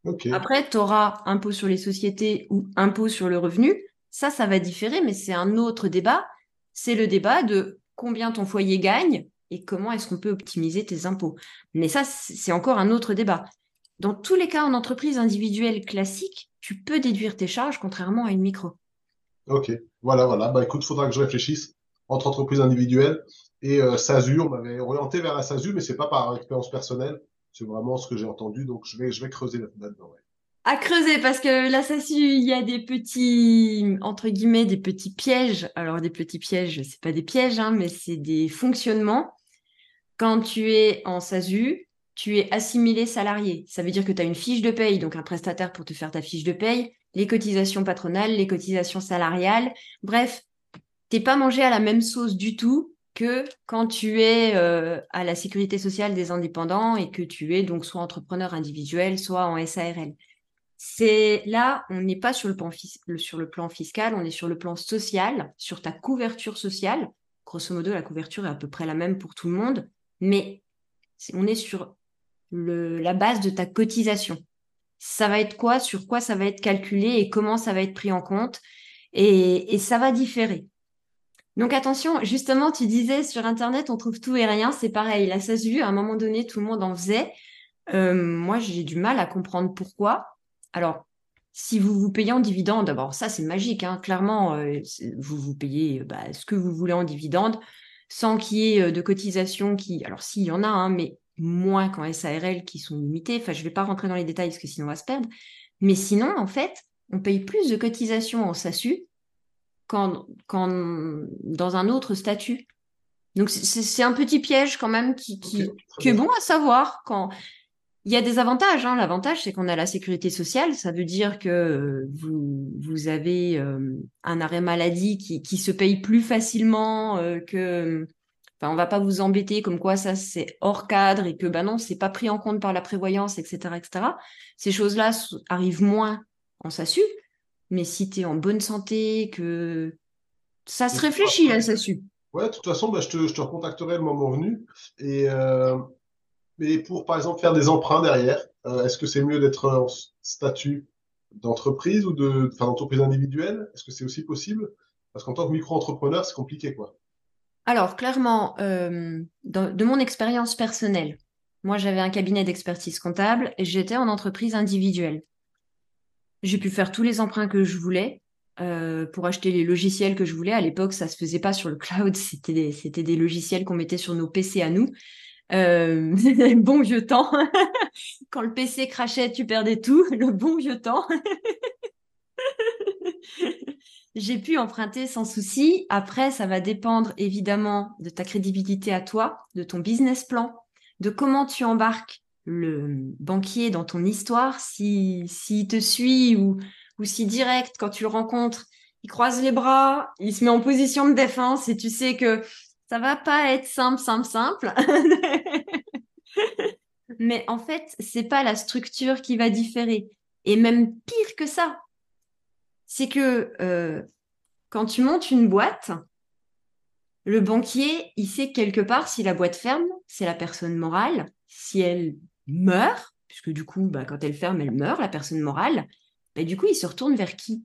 Okay. Après, tu auras impôt sur les sociétés ou impôt sur le revenu. Ça va différer, mais c'est un autre débat. C'est le débat de combien ton foyer gagne et comment est-ce qu'on peut optimiser tes impôts. Mais ça, c'est encore un autre débat. Dans tous les cas, en entreprise individuelle classique, tu peux déduire tes charges contrairement à une micro. Ok, voilà. Bah écoute, il faudra que je réfléchisse entre entreprise individuelle et SASU. On m'avait orienté vers la SASU, mais ce n'est pas par expérience personnelle. C'est vraiment ce que j'ai entendu, donc je vais creuser là-dedans. Ouais. À creuser, parce que la SASU, il y a des petits, entre guillemets, des petits pièges. Alors, des petits pièges, c'est pas des pièges, mais c'est des fonctionnements. Quand tu es en SASU, tu es assimilé salarié. Ça veut dire que tu as une fiche de paye, donc un prestataire pour te faire ta fiche de paye, les cotisations patronales, les cotisations salariales. Bref, t'es pas mangé à la même sauce du tout que quand tu es à la sécurité sociale des indépendants et que tu es donc soit entrepreneur individuel, soit en SARL. C'est là, on n'est pas sur le plan fiscal, on est sur le plan social, sur ta couverture sociale. Grosso modo, la couverture est à peu près la même pour tout le monde, mais on est sur la base de ta cotisation. Ça va être quoi, sur quoi ça va être calculé et comment ça va être pris en compte, et ça va différer. Donc attention, justement, tu disais sur Internet, on trouve tout et rien, c'est pareil. La SASU, à un moment donné, tout le monde en faisait. Moi, j'ai du mal à comprendre pourquoi. Alors, si vous vous payez en dividende, d'abord, ça, c'est magique. Clairement, vous vous payez ce que vous voulez en dividende sans qu'il y ait de cotisations qui… Alors, si, il y en a, mais moins qu'en SARL qui sont limitées. Enfin, je ne vais pas rentrer dans les détails parce que sinon, on va se perdre. Mais sinon, en fait, on paye plus de cotisations en SASU qu'en dans un autre statut. Donc, c'est un petit piège quand même qui est bon à savoir quand… Il y a des avantages. L'avantage, c'est qu'on a la sécurité sociale. Ça veut dire que vous avez un arrêt maladie qui se paye plus facilement. On ne va pas vous embêter comme quoi ça, c'est hors cadre et que non, ce n'est pas pris en compte par la prévoyance, etc., etc. Ces choses-là arrivent moins en SASU. Mais si tu es en bonne santé, que ça se réfléchit, la SASU. Ouais, de toute façon, je te recontacterai le moment venu. Mais pour, par exemple, faire des emprunts derrière, est-ce que c'est mieux d'être en statut d'entreprise ou d'entreprise individuelle? Est-ce que c'est aussi possible? Parce qu'en tant que micro-entrepreneur, c'est compliqué, quoi. Alors, clairement, de mon expérience personnelle, moi, j'avais un cabinet d'expertise comptable et j'étais en entreprise individuelle. J'ai pu faire tous les emprunts que je voulais pour acheter les logiciels que je voulais. À l'époque, ça ne se faisait pas sur le cloud. C'était des logiciels qu'on mettait sur nos PC à nous. Bon vieux temps. Quand le PC crachait, tu perdais tout. Le bon vieux temps. J'ai pu emprunter sans souci. Après, ça va dépendre évidemment de ta crédibilité à toi, de ton business plan, de comment tu embarques le banquier dans ton histoire, s'il te suit ou si direct, quand tu le rencontres, il croise les bras, il se met en position de défense et tu sais que ça va pas être simple. Mais en fait, c'est pas la structure qui va différer. Et même pire que ça, c'est que quand tu montes une boîte, le banquier, il sait quelque part si la boîte ferme, c'est la personne morale. Si elle meurt, puisque du coup, quand elle ferme, elle meurt, la personne morale, du coup, il se retourne vers qui?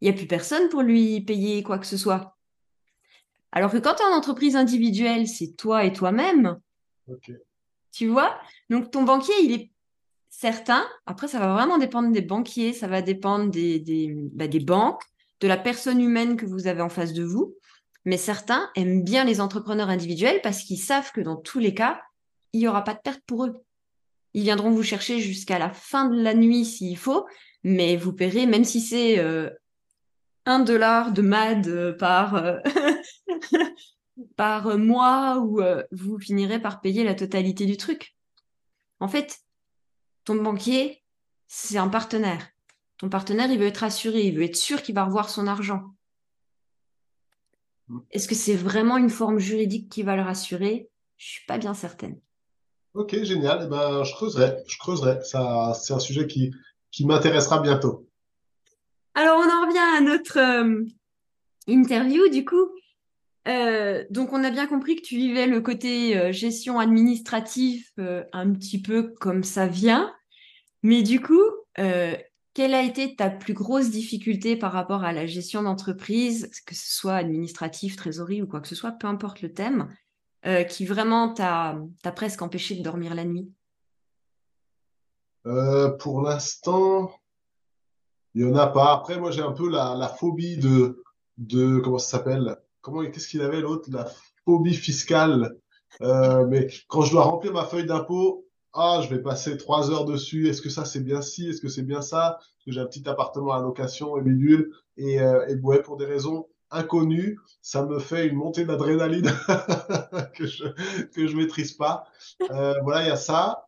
Il n'y a plus personne pour lui payer quoi que ce soit. Alors que quand tu es en entreprise individuelle, c'est toi et toi-même. Okay. Tu vois? Donc, ton banquier, il est certain. Après, ça va vraiment dépendre des banquiers, ça va dépendre des banques, de la personne humaine que vous avez en face de vous. Mais certains aiment bien les entrepreneurs individuels parce qu'ils savent que dans tous les cas, il n'y aura pas de perte pour eux. Ils viendront vous chercher jusqu'à la fin de la nuit s'il faut, mais vous paierez, même si c'est… 1 dollar de MAD par mois, ou vous finirez par payer la totalité du truc. En fait, ton banquier, c'est un partenaire. Ton partenaire, il veut être assuré, il veut être sûr qu'il va revoir son argent. Est-ce que c'est vraiment une forme juridique qui va le rassurer? Je ne suis pas bien certaine. Ok, génial. Eh ben, je creuserai. C'est un sujet qui m'intéressera bientôt. Alors, on en revient à notre interview, du coup. Donc, on a bien compris que tu vivais le côté gestion administrative un petit peu comme ça vient. Mais du coup, quelle a été ta plus grosse difficulté par rapport à la gestion d'entreprise, que ce soit administratif, trésorerie ou quoi que ce soit, peu importe le thème, qui vraiment t'a presque empêché de dormir la nuit? Pour l'instant, il n'y en a pas. Après, moi, j'ai un peu la phobie de comment ça s'appelle? Qu'est-ce qu'il avait l'autre? La phobie fiscale. Mais quand je dois remplir ma feuille d'impôt, je vais passer 3 heures dessus. Est-ce que ça, c'est bien ci? Est-ce que c'est bien ça? Parce que j'ai un petit appartement à location et bidule. Et ouais, pour des raisons inconnues, ça me fait une montée d'adrénaline que je maîtrise pas. Voilà, il y a ça.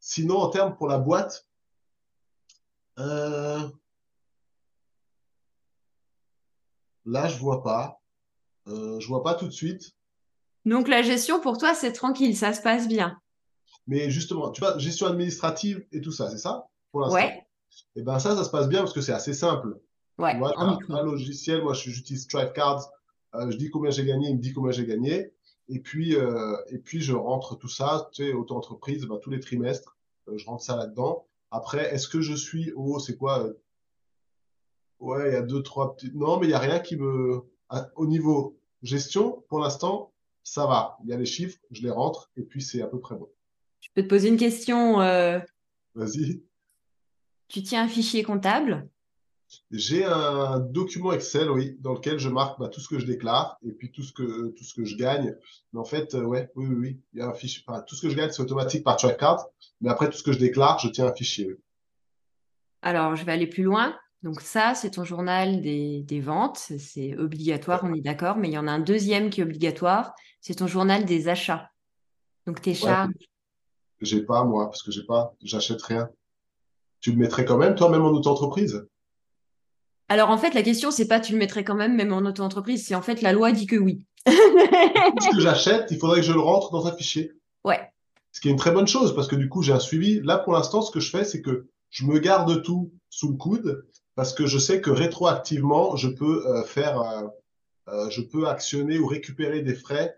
Sinon, en termes pour la boîte... Là, je vois pas. Je vois pas tout de suite. Donc, la gestion, pour toi, c'est tranquille, ça se passe bien. Mais justement, tu vois, gestion administrative et tout ça, c'est ça pour l'instant? Ouais. Et bien ça se passe bien parce que c'est assez simple. Ouais. Moi, un logiciel, moi, j'utilise Stripe Cards. Je dis combien j'ai gagné, il me dit combien j'ai gagné. Et puis je rentre tout ça, tu sais, auto-entreprise, tous les trimestres, je rentre ça là-dedans. Après, est-ce que je suis au... c'est quoi? Ouais, il y a 2, 3 petits... Non, mais il n'y a rien qui me... Au niveau gestion, pour l'instant, ça va. Il y a les chiffres, je les rentre et puis c'est à peu près bon. Je peux te poser une question. Vas-y. Tu tiens un fichier comptable? J'ai un document Excel, oui, dans lequel je marque tout ce que je déclare et puis tout ce que je gagne. Mais en fait, oui. Il y a un fichier. Enfin, tout ce que je gagne, c'est automatique par Stripe Card. Mais après, tout ce que je déclare, je tiens un fichier. Oui. Alors, je vais aller plus loin. Donc ça, c'est ton journal des ventes, c'est obligatoire, on est d'accord, mais il y en a un deuxième qui est obligatoire, c'est ton journal des achats. Donc tes charges. Ouais, j'ai pas moi, parce que j'achète rien. Tu le mettrais quand même toi-même en auto-entreprise? Alors en fait, la question, c'est pas tu le mettrais quand même en auto-entreprise, c'est en fait la loi dit que oui. Ce que j'achète, il faudrait que je le rentre dans un fichier. Ouais. Ce qui est une très bonne chose, parce que du coup, j'ai un suivi. Là, pour l'instant, ce que je fais, c'est que je me garde tout sous le coude. Parce que je sais que rétroactivement, je peux actionner ou récupérer des frais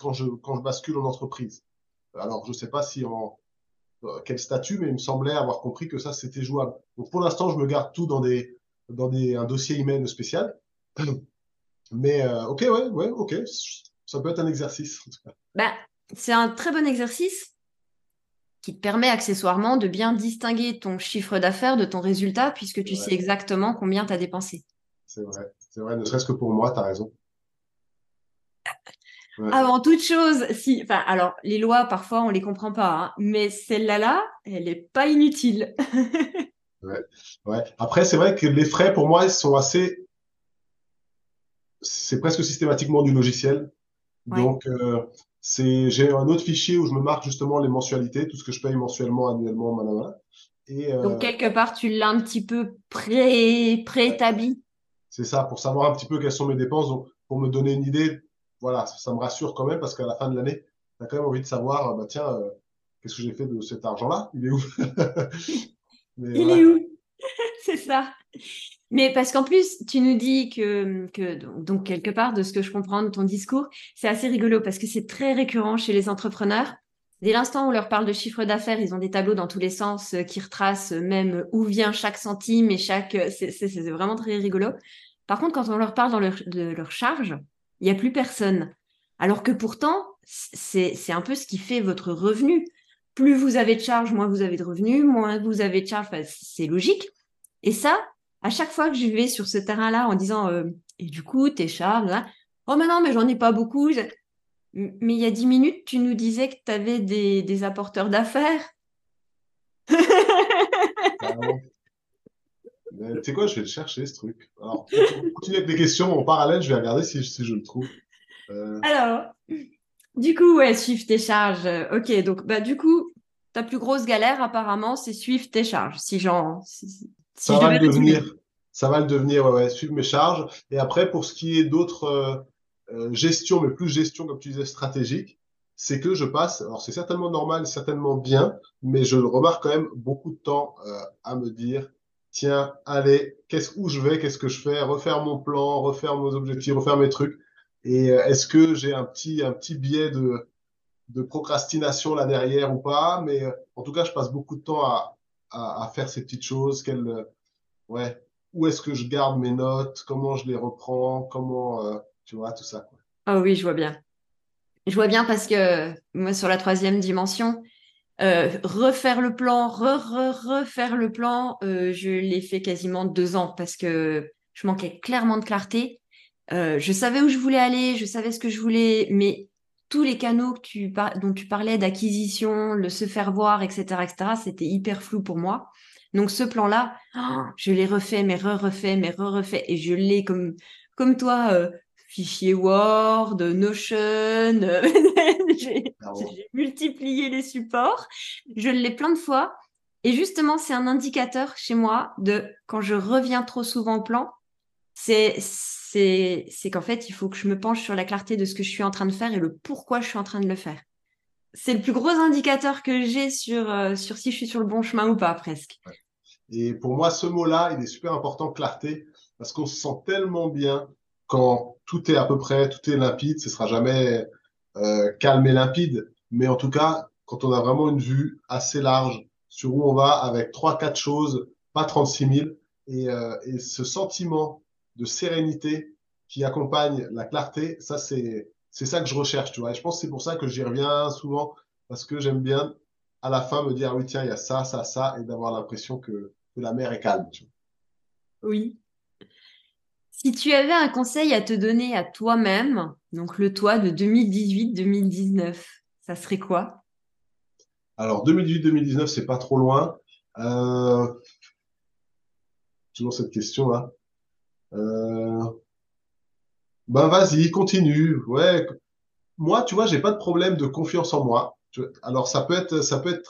quand je bascule en entreprise. Alors, je ne sais pas si quel statut, mais il me semblait avoir compris que ça, c'était jouable. Donc, pour l'instant, je me garde tout dans un dossier email spécial. Mais ok, ça peut être un exercice en tout cas. C'est un très bon exercice qui te permet accessoirement de bien distinguer ton chiffre d'affaires de ton résultat puisque tu sais exactement combien tu as dépensé. C'est vrai, ne serait-ce que pour moi, tu as raison. Ouais. Avant toute chose, les lois, parfois, on ne les comprend pas, hein, mais celle-là, elle n'est pas inutile. Ouais. Après, c'est vrai que les frais, pour moi, sont assez… C'est presque systématiquement du logiciel. Ouais. Donc… j'ai un autre fichier où je me marque justement les mensualités, tout ce que je paye mensuellement, annuellement, malala. Et donc, quelque part, tu l'as un petit peu préétabli. C'est ça, pour savoir un petit peu quelles sont mes dépenses. Donc, pour me donner une idée, voilà, ça me rassure quand même parce qu'à la fin de l'année, tu as quand même envie de savoir, qu'est-ce que j'ai fait de cet argent-là? Il est où? Il est où? C'est ça. Mais parce qu'en plus, tu nous dis que donc quelque part, de ce que je comprends de ton discours, c'est assez rigolo parce que c'est très récurrent chez les entrepreneurs. Dès l'instant où on leur parle de chiffre d'affaires, ils ont des tableaux dans tous les sens qui retracent même où vient chaque centime et chaque… C'est vraiment très rigolo. Par contre, quand on leur parle de leur charge, il n'y a plus personne. Alors que pourtant, c'est un peu ce qui fait votre revenu. Plus vous avez de charges, moins vous avez de revenus, moins vous avez de charges, c'est logique. Et ça… À chaque fois que je vais sur ce terrain-là en disant et du coup, tes charges, là, oh, mais non, mais j'en ai pas beaucoup. Mais il y a 10 minutes, tu nous disais que tu avais des apporteurs d'affaires. Tu sais quoi, je vais le chercher ce truc. Alors, on continue avec des questions en parallèle, je vais regarder si je le trouve. Alors, du coup, ouais, suivre tes charges. Ok, donc, du coup, ta plus grosse galère, apparemment, c'est suivre tes charges. Si j'en. Si ça va devenir, Ça va le devenir, ouais, suivre mes charges. Et après, pour ce qui est d'autres gestions, mais plus gestion, comme tu disais, stratégique, c'est que je passe, alors c'est certainement normal, certainement bien, mais je le remarque quand même beaucoup de temps à me dire, tiens, allez, où je vais, qu'est-ce que je fais, refaire mon plan, refaire mes objectifs, refaire mes trucs. Et est-ce que j'ai un petit biais de procrastination là derrière ou pas? Mais en tout cas, je passe beaucoup de temps à faire ces petites choses. Ouais, où est-ce que je garde mes notes? Comment je les reprends? Comment, tu vois, tout ça, quoi. Ah oui, je vois bien. Je vois bien parce que moi, sur la troisième dimension, refaire le plan, refaire le plan, je l'ai fait quasiment 2 ans parce que je manquais clairement de clarté. Je savais où je voulais aller, je savais ce que je voulais, mais tous les canaux que dont tu parlais, d'acquisition, le se faire voir, etc., c'était hyper flou pour moi. Donc ce plan-là, je l'ai refait, mais refait, mais refait, et je l'ai comme toi, fichier Word, Notion, j'ai multiplié les supports, je l'ai plein de fois, et justement c'est un indicateur chez moi de quand je reviens trop souvent au plan, c'est qu'en fait il faut que je me penche sur la clarté de ce que je suis en train de faire et le pourquoi je suis en train de le faire. C'est le plus gros indicateur que j'ai sur si je suis sur le bon chemin ou pas, presque. Ouais. Et pour moi, ce mot-là, il est super important, clarté, parce qu'on se sent tellement bien quand tout est à peu près, tout est limpide. Ce sera jamais calme et limpide, mais en tout cas, quand on a vraiment une vue assez large sur où on va avec 3-4 choses, pas 36 000, et ce sentiment de sérénité qui accompagne la clarté, ça, c'est ça que je recherche, tu vois. Et je pense que c'est pour ça que j'y reviens souvent, parce que j'aime bien, à la fin, me dire, oui, tiens, il y a ça, ça, ça, et d'avoir l'impression que la mer est calme, tu vois. Oui. Si tu avais un conseil à te donner à toi-même, donc le toi de 2018-2019, ça serait quoi? Alors, 2018-2019, c'est pas trop loin. Toujours cette question-là. Ben vas-y, continue. Ouais. Moi, tu vois, j'ai pas de problème de confiance en moi. Alors ça peut être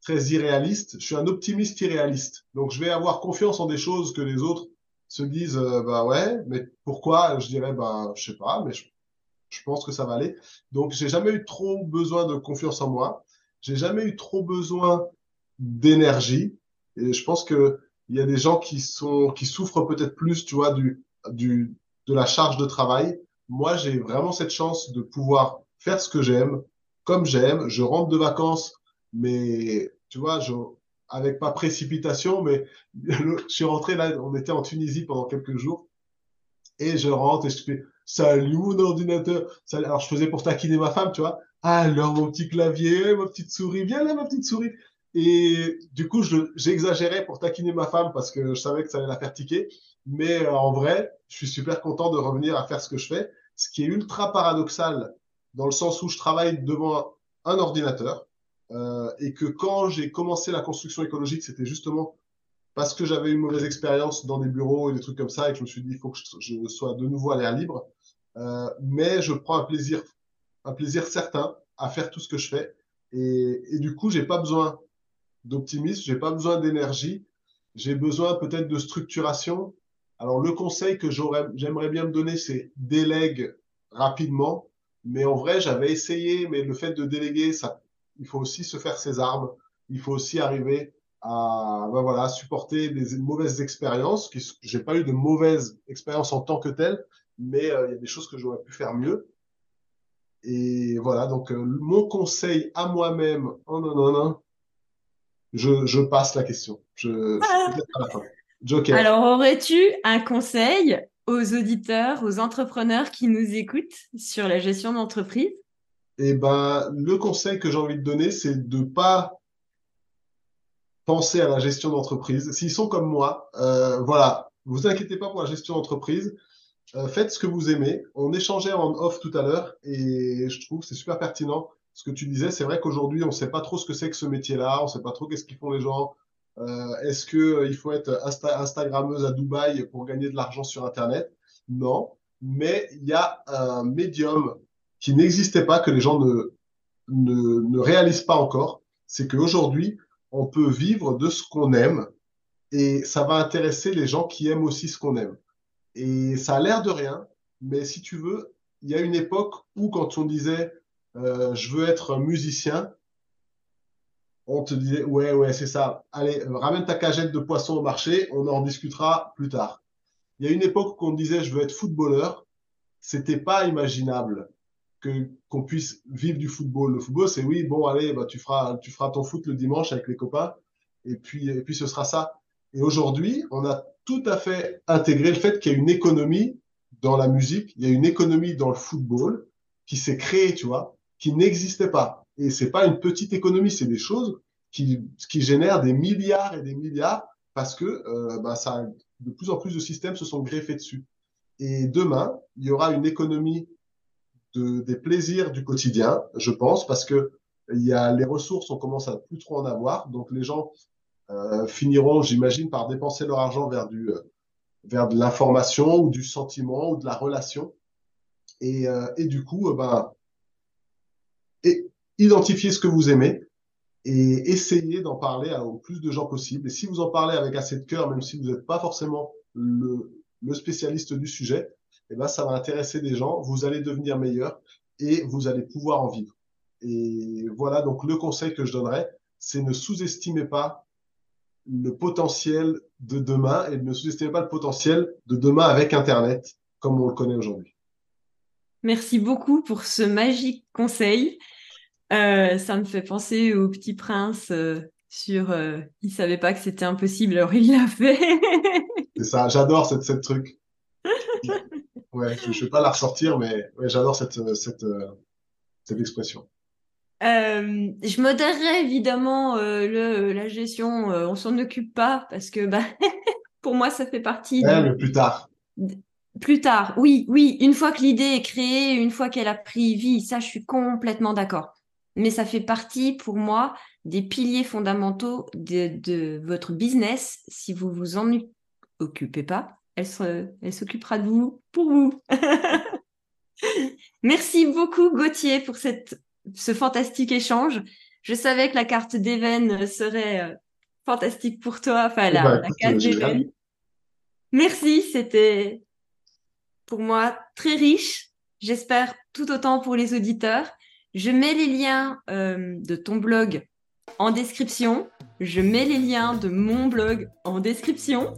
très irréaliste. Je suis un optimiste irréaliste. Donc je vais avoir confiance en des choses que les autres se disent bah ouais, mais pourquoi? Je dirais bah je sais pas, mais je pense que ça va aller. Donc j'ai jamais eu trop besoin de confiance en moi. J'ai jamais eu trop besoin d'énergie. Et je pense que il y a des gens qui souffrent peut-être plus, tu vois, de la charge de travail. Moi, j'ai vraiment cette chance de pouvoir faire ce que j'aime, comme j'aime. Je rentre de vacances, mais tu vois, avec pas précipitation, mais je suis rentré là, on était en Tunisie pendant quelques jours, et je rentre et je fais « Salut mon ordinateur !» Alors, je faisais pour taquiner ma femme, tu vois. « Alors, mon petit clavier, ma petite souris, viens là, ma petite souris !» Et du coup, j'exagérais pour taquiner ma femme parce que je savais que ça allait la faire tiquer. Mais en vrai, je suis super content de revenir à faire ce que je fais, ce qui est ultra paradoxal dans le sens où je travaille devant un ordinateur et que quand j'ai commencé la construction écologique, c'était justement parce que j'avais une mauvaise expérience dans des bureaux et des trucs comme ça et que je me suis dit il faut que je sois de nouveau à l'air libre. Mais je prends un plaisir certain à faire tout ce que je fais et du coup, j'ai pas besoin d'optimisme, j'ai pas besoin d'énergie, j'ai besoin peut-être de structuration. Alors, le conseil que j'aimerais bien me donner, c'est délègue rapidement. Mais en vrai, j'avais essayé, mais le fait de déléguer, il faut aussi se faire ses armes. Il faut aussi arriver à, ben voilà, supporter des mauvaises expériences. J'ai pas eu de mauvaises expériences en tant que telles, mais il y a des choses que j'aurais pu faire mieux. Et voilà. Donc, mon conseil à moi-même, je passe la question. Je à la fin. Joker. Alors, aurais-tu un conseil aux auditeurs, aux entrepreneurs qui nous écoutent sur la gestion d'entreprise? Eh ben, le conseil que j'ai envie de donner, c'est de pas penser à la gestion d'entreprise. S'ils sont comme moi, voilà, vous inquiétez pas pour la gestion d'entreprise. Faites ce que vous aimez. On échangeait en off tout à l'heure et je trouve que c'est super pertinent. Ce que tu disais, c'est vrai qu'aujourd'hui, on ne sait pas trop ce que c'est que ce métier-là, on ne sait pas trop qu'est-ce qu'ils font les gens. Est-ce qu'il faut être Instagrammeuse à Dubaï pour gagner de l'argent sur Internet? Non, mais il y a un médium qui n'existait pas, que les gens ne réalisent pas encore. C'est qu'aujourd'hui, on peut vivre de ce qu'on aime Et ça va intéresser les gens qui aiment aussi ce qu'on aime. Et ça a l'air de rien, mais si tu veux, il y a une époque où quand on disait je veux être musicien, on te disait ouais, c'est ça. Allez, ramène ta cagette de poisson au marché, on en discutera plus tard. Il y a une époque où on disait je veux être footballeur, c'était pas imaginable qu'on puisse vivre du football. Le football, c'est oui, bon, allez, bah, tu feras ton foot le dimanche avec les copains, et puis ce sera ça. Et aujourd'hui, on a tout à fait intégré le fait qu'il y a une économie dans la musique, il y a une économie dans le football qui s'est créée, tu vois, qui n'existait pas. Et c'est pas une petite économie, c'est des choses qui génèrent des milliards et des milliards parce que ça, de plus en plus de systèmes se sont greffés dessus. Et demain, il y aura une économie des plaisirs du quotidien, je pense, parce que il y a les ressources, on commence à plus trop en avoir, donc les gens finiront, j'imagine, par dépenser leur argent vers de l'information ou du sentiment ou de la relation. Et du coup, identifiez ce que vous aimez et essayez d'en parler au plus de gens possible. Et si vous en parlez avec assez de cœur, même si vous n'êtes pas forcément le spécialiste du sujet, eh ben, ça va intéresser des gens, vous allez devenir meilleur et vous allez pouvoir en vivre. Et voilà, donc le conseil que je donnerais, c'est ne sous-estimez pas le potentiel de demain et ne sous-estimez pas le potentiel de demain avec Internet, comme on le connaît aujourd'hui. Merci beaucoup pour ce magique conseil. Ça me fait penser au Petit Prince il ne savait pas que c'était impossible, alors il l'a fait. C'est ça, j'adore cette truc. Ouais, je ne vais pas la ressortir, mais ouais, j'adore cette expression. Je modérerai évidemment la gestion, on ne s'en occupe pas parce que pour moi ça fait partie. Ouais, mais plus tard. Plus tard, oui, une fois que l'idée est créée, une fois qu'elle a pris vie, ça je suis complètement d'accord. Mais ça fait partie pour moi des piliers fondamentaux de votre business. Si vous ne vous en occupez pas, elle s'occupera de vous, pour vous. Merci beaucoup Gauthier pour ce fantastique échange. Je savais que la carte d'Even serait fantastique pour toi, enfin la carte d'Even. Merci, c'était pour moi très riche. J'espère tout autant pour les auditeurs. Je mets les liens de ton blog en description. Je mets les liens de mon blog en description.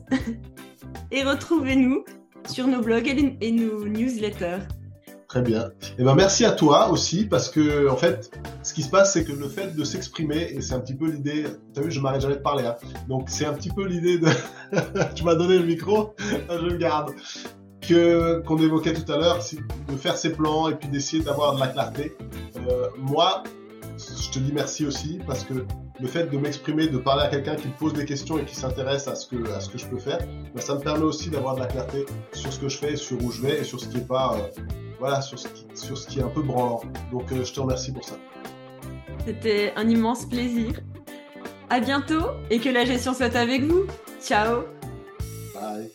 Et retrouvez-nous sur nos blogs et nos newsletters. Très bien. Et ben merci à toi aussi parce que en fait, ce qui se passe, c'est que le fait de s'exprimer, et c'est un petit peu l'idée. T'as vu, je m'arrête jamais de parler. Hein. Donc c'est un petit peu l'idée de. Tu m'as donné le micro, je le garde. Qu'on évoquait tout à l'heure, de faire ses plans et puis d'essayer d'avoir de la clarté. Moi, je te dis merci aussi parce que le fait de m'exprimer, de parler à quelqu'un qui me pose des questions et qui s'intéresse à ce que je peux faire, ben ça me permet aussi d'avoir de la clarté sur ce que je fais, sur où je vais et sur ce qui est pas, sur ce qui est un peu branlant. Donc je te remercie pour ça. C'était un immense plaisir. À bientôt et que la gestion soit avec vous. Ciao. Bye.